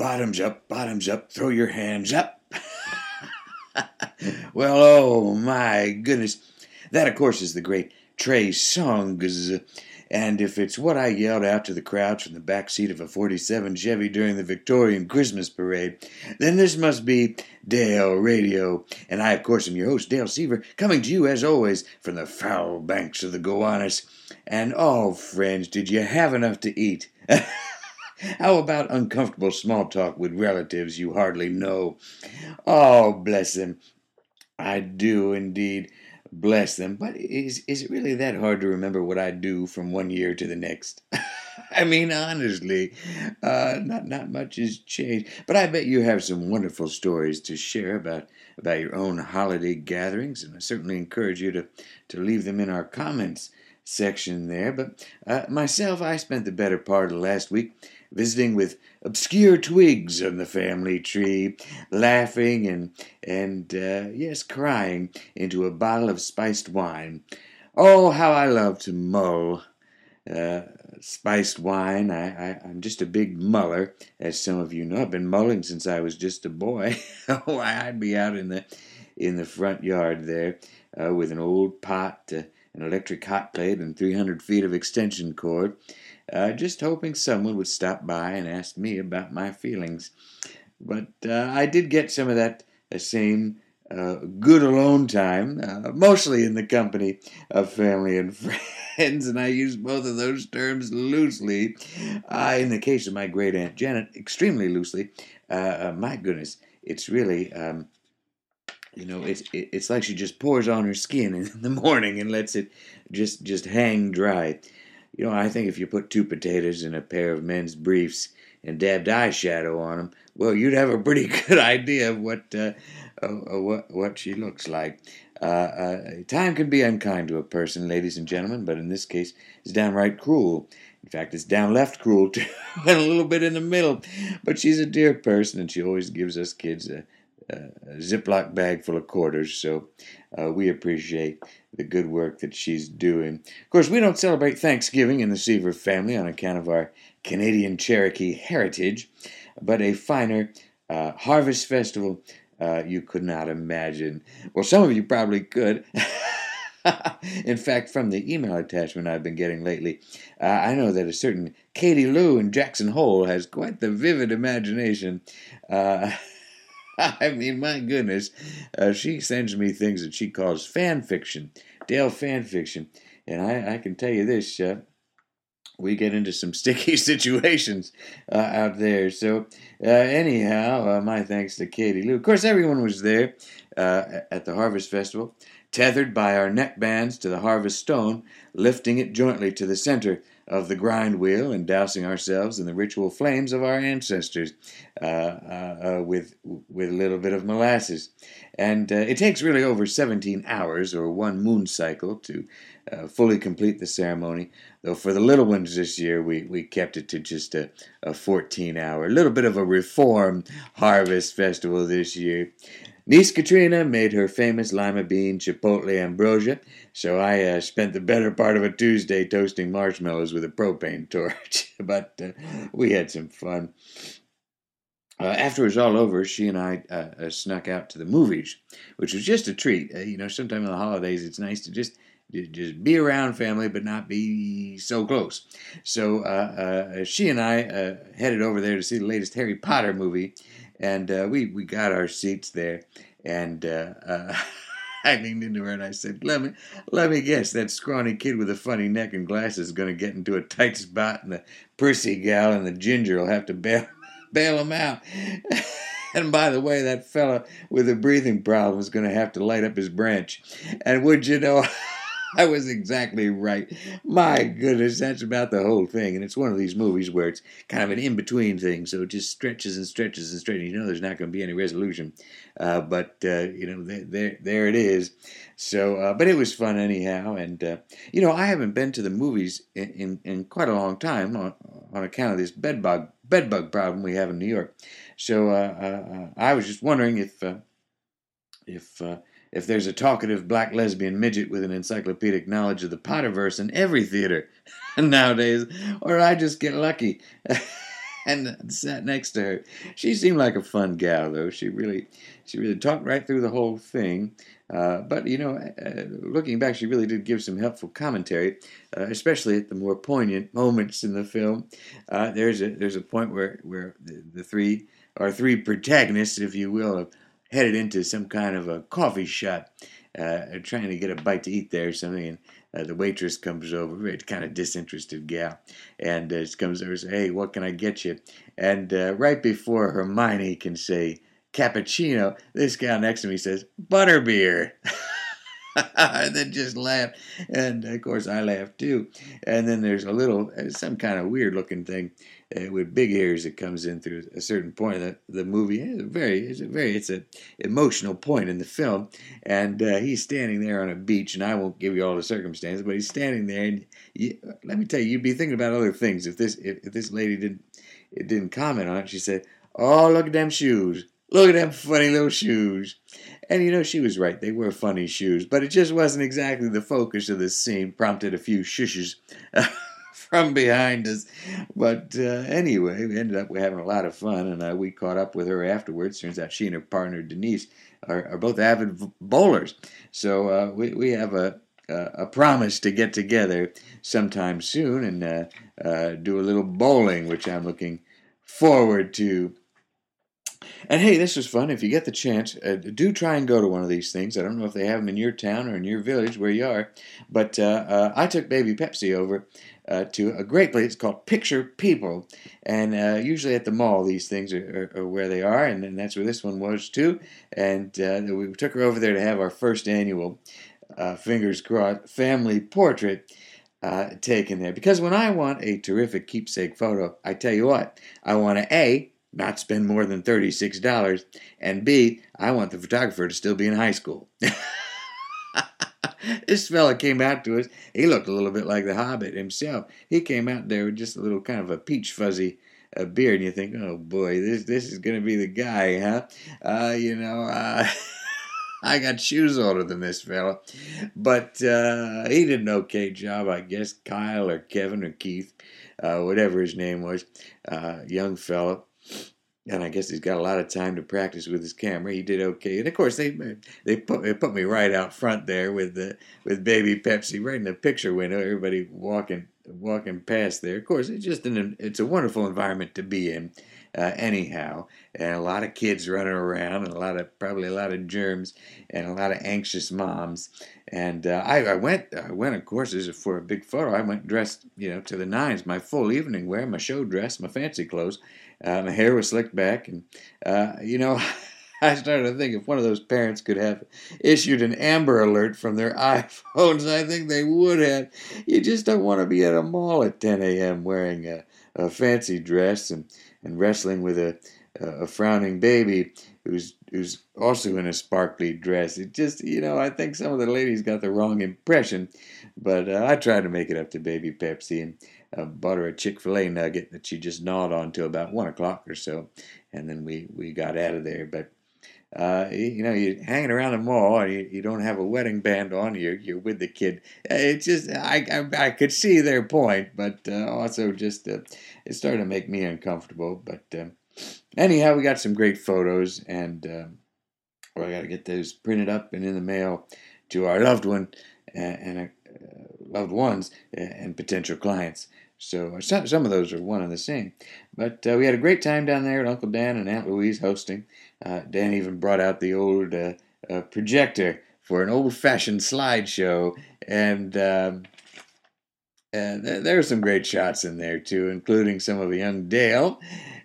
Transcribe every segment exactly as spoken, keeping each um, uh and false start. Bottoms up, bottoms up, throw your hands up. Well, oh my goodness. That, of course, is the great Trey Songz. And if it's what I yelled out to the crowd from the back seat of a forty-seven Chevy during the Victorian Christmas parade, then this must be Dale Radio. And I, of course, am your host, Dale Seaver, coming to you, as always, from the foul banks of the Gowanus. And, oh, friends, did you have enough to eat? How about uncomfortable small talk with relatives you hardly know? Oh, bless them. I do indeed. Bless them. But is is it really that hard to remember what I do from one year to the next? I mean, honestly, uh, not not much has changed. But I bet you have some wonderful stories to share about about your own holiday gatherings, and I certainly encourage you to, to leave them in our comments section there. But uh, myself, I spent the better part of last week visiting with obscure twigs on the family tree, laughing and, and uh, yes, crying into a bottle of spiced wine. Oh, how I love to mull uh, spiced wine. I, I, I'm just a big muller, as some of you know. I've been mulling since I was just a boy. Oh, I'd be out in the, in the front yard there uh, with an old pot, uh, an electric hot plate, and three hundred feet of extension cord. Uh, just hoping someone would stop by and ask me about my feelings. But uh, I did get some of that uh, same uh, good alone time, uh, mostly in the company of family and friends, and I use both of those terms loosely. Uh, in the case of my great Aunt Janet, extremely loosely. Uh, uh, my goodness, it's really... Um, You know, it's it's like she just pours on her skin in the morning and lets it just just hang dry. You know, I think if you put two potatoes in a pair of men's briefs and dabbed eyeshadow on them, well, you'd have a pretty good idea of what uh, uh, what what she looks like. Uh, uh, time can be unkind to a person, ladies and gentlemen, but in this case, it's downright cruel. In fact, it's down left cruel too, and a little bit in the middle. But she's a dear person, and she always gives us kids a. a Ziploc bag full of quarters, so uh, we appreciate the good work that she's doing. Of course, we don't celebrate Thanksgiving in the Seaver family on account of our Canadian Cherokee heritage, but a finer uh, harvest festival uh, you could not imagine. Well, some of you probably could. In fact, from the email attachment I've been getting lately, uh, I know that a certain Katie Lou in Jackson Hole has quite the vivid imagination. Uh, I mean, my goodness, uh, she sends me things that she calls fan fiction, Dale fan fiction, and I, I can tell you this, uh, we get into some sticky situations uh, out there, so uh, anyhow, uh, my thanks to Katie Lou. Of course, everyone was there uh, at the Harvest Festival, tethered by our neckbands to the harvest stone, lifting it jointly to the center of the grind wheel and dousing ourselves in the ritual flames of our ancestors uh, uh, uh, with with a little bit of molasses. And uh, it takes really over seventeen hours or one moon cycle to uh, fully complete the ceremony, though for the little ones this year we, we kept it to just a, a fourteen hour, a little bit of a reform harvest festival this year. Niece Katrina made her famous lima bean chipotle ambrosia, so I uh, spent the better part of a Tuesday toasting marshmallows with a propane torch, but uh, we had some fun. Uh, after it was all over, she and I uh, uh, snuck out to the movies, which was just a treat. Uh, you know, sometime in the holidays it's nice to just just be around family but not be so close. So uh, uh, she and I uh, headed over there to see the latest Harry Potter movie, and uh, we, we got our seats there, and uh, uh, I leaned into her and I said, let me let me guess, that scrawny kid with a funny neck and glasses is going to get into a tight spot, and the Percy gal and the ginger will have to bail, bail him out. And by the way, that fella with a breathing problem is going to have to light up his branch. And would you know... I was exactly right. My goodness, that's about the whole thing. And it's one of these movies where it's kind of an in-between thing, so it just stretches and stretches and stretches. You know there's not going to be any resolution. Uh, but, uh, you know, there, there there it is. So, uh, but it was fun anyhow. And, uh, you know, I haven't been to the movies in, in, in quite a long time on, on account of this bedbug, bedbug problem we have in New York. So uh, uh, I was just wondering if... Uh, if uh, If there's a talkative black lesbian midget with an encyclopedic knowledge of the Potterverse in every theater nowadays, or I just get lucky. and sat next to her. She seemed like a fun gal, though. She really, she really talked right through the whole thing. Uh, but, you know, uh, looking back, she really did give some helpful commentary, uh, especially at the more poignant moments in the film. Uh, there's a there's a point where, where the, the three, or three protagonists, if you will, are headed into some kind of a coffee shop, uh, trying to get a bite to eat there or something, and Uh, the waitress comes over, very kind of disinterested gal, and uh, she comes over and says, "Hey, what can I get you?" And uh, right before Hermione can say cappuccino, this gal next to me says, "Butterbeer." And then just laughed. And of course, I laughed too. And then there's a little, uh, some kind of weird looking thing uh, with big ears that comes in through a certain point of the, the movie. It's a very, it's a very, it's an emotional point in the film. And uh, he's standing there on a beach, and I won't give you all the circumstances, but he's standing there. And you, let me tell you, you'd be thinking about other things if this if, if this lady didn't it didn't comment on it. She said, "Oh, look at them shoes. Look at them funny little shoes." And, you know, she was right. They were funny shoes. But it just wasn't exactly the focus of this scene. Prompted a few shushes uh, from behind us. But uh, anyway, we ended up having a lot of fun. And uh, we caught up with her afterwards. Turns out she and her partner, Denise, are, are both avid bowlers. So uh, we, we have a, a, a promise to get together sometime soon and uh, uh, do a little bowling, which I'm looking forward to. And hey, this was fun. If you get the chance, uh, do try and go to one of these things. I don't know if they have them in your town or in your village where you are, but uh, uh, I took Baby Pepsi over uh, to a great place called Picture People, and uh, usually at the mall these things are, are, are where they are, and, and that's where this one was too. And uh, we took her over there to have our first annual, uh, fingers crossed, family portrait uh, taken there. Because when I want a terrific keepsake photo, I tell you what, I want to A, not spend more than thirty-six dollars, and B, I want the photographer to still be in high school. This fella came out to us. He looked a little bit like the Hobbit himself. He came out there with just a little kind of a peach fuzzy uh, beard, and you think, oh boy, this this is going to be the guy, huh? Uh, you know, uh, I got shoes older than this fella. But uh, he did an okay job, I guess. Kyle or Kevin or Keith, uh, whatever his name was, uh, young fella. And I guess he's got a lot of time to practice with his camera. He did okay, and of course they they put they put me right out front there with the with Baby Pepsi right in the picture window. Everybody walking walking past there. Of course, it's just an it's a wonderful environment to be in, uh, anyhow. And a lot of kids running around, and a lot of probably a lot of germs, and a lot of anxious moms. And uh, I, I went I went of course this is for a big photo. I went dressed you know to the nines, my full evening wear, my show dress, my fancy clothes. Uh, my hair was slicked back, and, uh, you know, I started to think if one of those parents could have issued an Amber Alert from their iPhones, I think they would have. You just don't want to be at a mall at ten a.m. wearing a, a fancy dress and, and wrestling with a, a frowning baby who's who's also in a sparkly dress. It just, you know, I think some of the ladies got the wrong impression, but uh, I tried to make it up to Baby Pepsi, and Uh, bought her a Chick-fil-A nugget that she just gnawed on till about one o'clock or so, and then we, we got out of there. But uh, you know, you're hanging around the mall, and you, you don't have a wedding band on. You're you're with the kid. It's just I I, I could see their point, but uh, also just uh, it started to make me uncomfortable. But um, anyhow, we got some great photos, and um, well, I got to get those printed up and in the mail to our loved one and. and a, loved ones and potential clients. So some some of those are one and the same. But uh, we had a great time down there at Uncle Dan and Aunt Louise hosting. Uh, Dan even brought out the old uh, uh, projector for an old-fashioned slideshow. And um, uh, th- there were some great shots in there, too, including some of a young Dale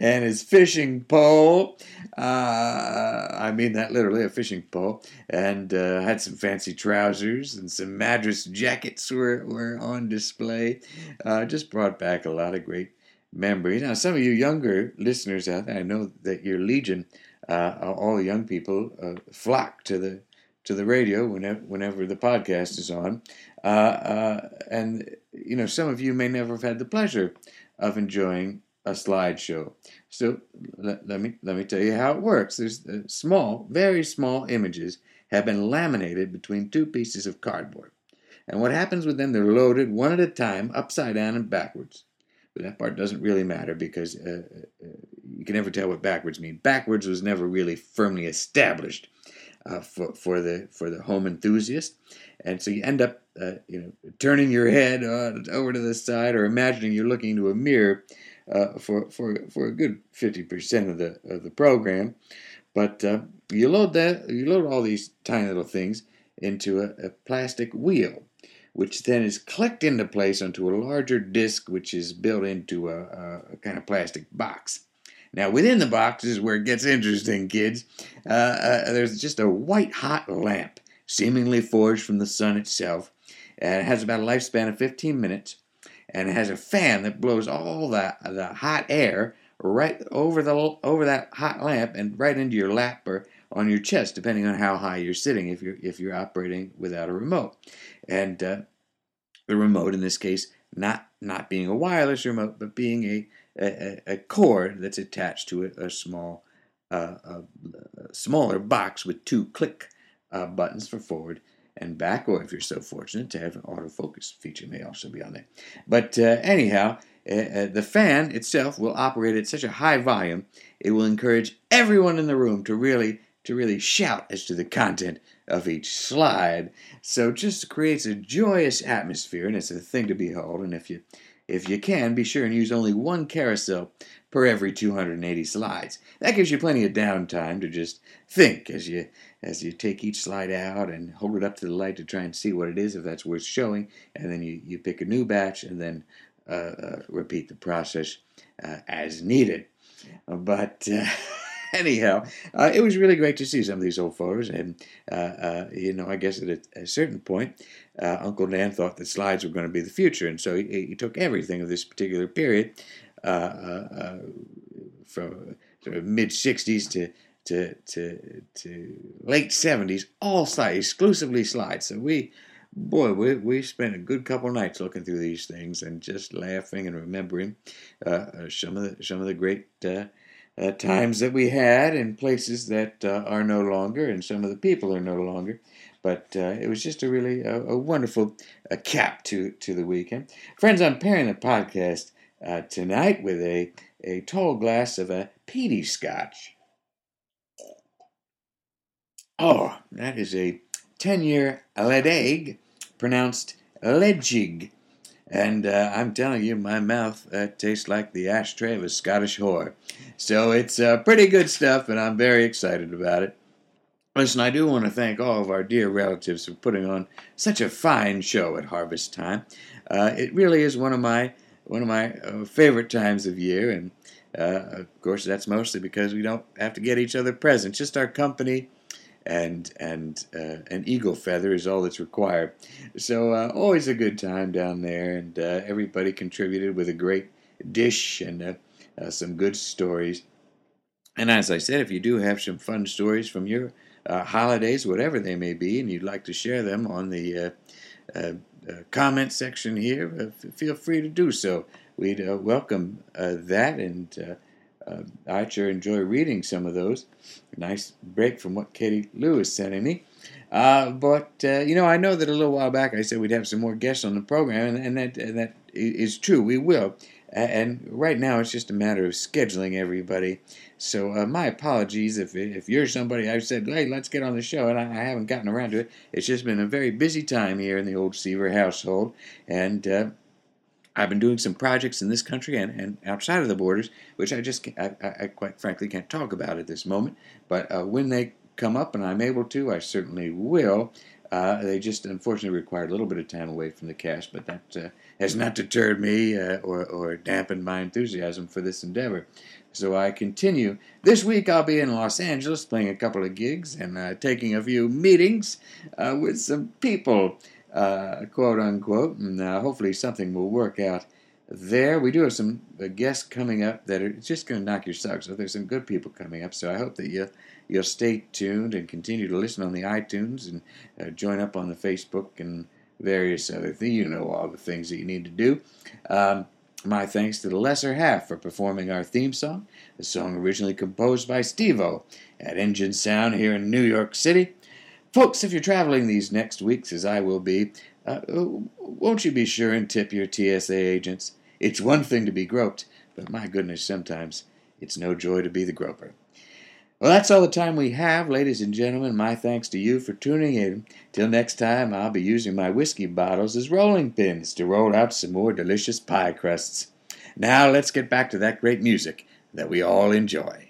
and his fishing pole. Uh, I mean that literally, a fishing pole. And uh, had some fancy trousers, and some Madras jackets were, were on display. Uh, just brought back a lot of great memories. Now, some of you younger listeners out there, I know that your legion, uh, all young people, uh, flock to the to the radio whenever, whenever the podcast is on. Uh, uh, and, you know, some of you may never have had the pleasure of enjoying a slideshow. So let, let me let me tell you how it works. There's uh, small, very small images have been laminated between two pieces of cardboard. And what happens with them, they're loaded one at a time, upside down and backwards. But that part doesn't really matter because uh, uh, you can never tell what backwards mean. Backwards was never really firmly established uh, for for the for the home enthusiast, and so you end up uh, you know turning your head on, over to the side or imagining you're looking into a mirror uh, for for for a good fifty percent of the of the program. But uh, you load that you load all these tiny little things into a, a plastic wheel, which then is clicked into place onto a larger disc, which is built into a, a, a kind of plastic box. Now, within the box is where it gets interesting, kids. Uh, uh, there's just a white-hot lamp, seemingly forged from the sun itself, and it has about a lifespan of fifteen minutes, and it has a fan that blows all the, the hot air right over the over that hot lamp and right into your lap or on your chest, depending on how high you're sitting, if you're if you're operating without a remote. And uh, the remote, in this case, not not being a wireless remote, but being a a, a cord that's attached to a, a small uh, a, a smaller box with two click uh, buttons for forward and back, or if you're so fortunate to have an autofocus feature, may also be on there. But uh, anyhow, uh, uh, the fan itself will operate at such a high volume, it will encourage everyone in the room to really to really shout as to the content of each slide. So just creates a joyous atmosphere, and it's a thing to behold. And if you if you can, be sure and use only one carousel per every two hundred eighty slides. That gives you plenty of downtime to just think as you as you take each slide out and hold it up to the light to try and see what it is, if that's worth showing. And then you, you pick a new batch and then uh, uh, repeat the process uh, as needed. But... Uh, Anyhow, uh, it was really great to see some of these old photos, and, uh, uh, you know, I guess at a, a certain point, uh, Uncle Dan thought that slides were going to be the future, and so he, he took everything of this particular period, uh, uh, uh, from sort of mid-sixties to, to, to, to late seventies, all slides, exclusively slides, so we... Boy, we we spent a good couple nights looking through these things and just laughing and remembering uh, some of the some of the great uh, uh, times that we had in places that uh, are no longer, and some of the people are no longer. But uh, it was just a really a, a wonderful a cap to to the weekend. Friends, I'm pairing the podcast uh, tonight with a a tall glass of a peaty scotch. Oh, that is a ten-year Ledgig, pronounced Ledgig. And uh, I'm telling you, my mouth uh, tastes like the ashtray of a Scottish whore. So it's uh, pretty good stuff, and I'm very excited about it. Listen, I do want to thank all of our dear relatives for putting on such a fine show at harvest time. Uh, it really is one of my one of my uh, favorite times of year, and uh, of course that's mostly because we don't have to get each other presents, just our company. And and uh, an eagle feather is all that's required. So uh, always a good time down there, and uh, everybody contributed with a great dish and uh, uh, some good stories. And as I said, if you do have some fun stories from your uh, holidays, whatever they may be, and you'd like to share them on the uh, uh, uh, comment section here, uh, feel free to do so. We'd uh, welcome uh, that, and... Uh, Uh, I sure enjoy reading some of those. Nice break from what Katie Lou is sending me. Uh, but, uh, you know, I know that a little while back I said we'd have some more guests on the program, and, and, that, and that is true. We will. Uh, and right now it's just a matter of scheduling everybody. So uh, my apologies if if you're somebody I've said, hey, let's get on the show, and I, I haven't gotten around to it. It's just been a very busy time here in the old Seaver household. And... Uh, I've been doing some projects in this country and, and outside of the borders, which I just, I, I quite frankly can't talk about at this moment. But uh, when they come up and I'm able to, I certainly will. Uh, they just unfortunately require a little bit of time away from the cast, but that uh, has not deterred me uh, or, or dampened my enthusiasm for this endeavor. So I continue. This week I'll be in Los Angeles playing a couple of gigs and uh, taking a few meetings uh, with some people. Uh, quote unquote, and uh, hopefully something will work out there. We do have some uh, guests coming up that are just going to knock your socks off. There's some good people coming up, so I hope that you, you'll stay tuned and continue to listen on the iTunes and uh, join up on the Facebook and various other things. You know all the things that you need to do. Um, my thanks to the lesser half for performing our theme song, the song originally composed by Stevo at Engine Sound here in New York City. Folks, if you're traveling these next weeks, as I will be, uh, won't you be sure and tip your T S A agents? It's one thing to be groped, but my goodness, sometimes it's no joy to be the groper. Well, that's all the time we have, ladies and gentlemen. My thanks to you for tuning in. Till next time, I'll be using my whiskey bottles as rolling pins to roll out some more delicious pie crusts. Now let's get back to that great music that we all enjoy.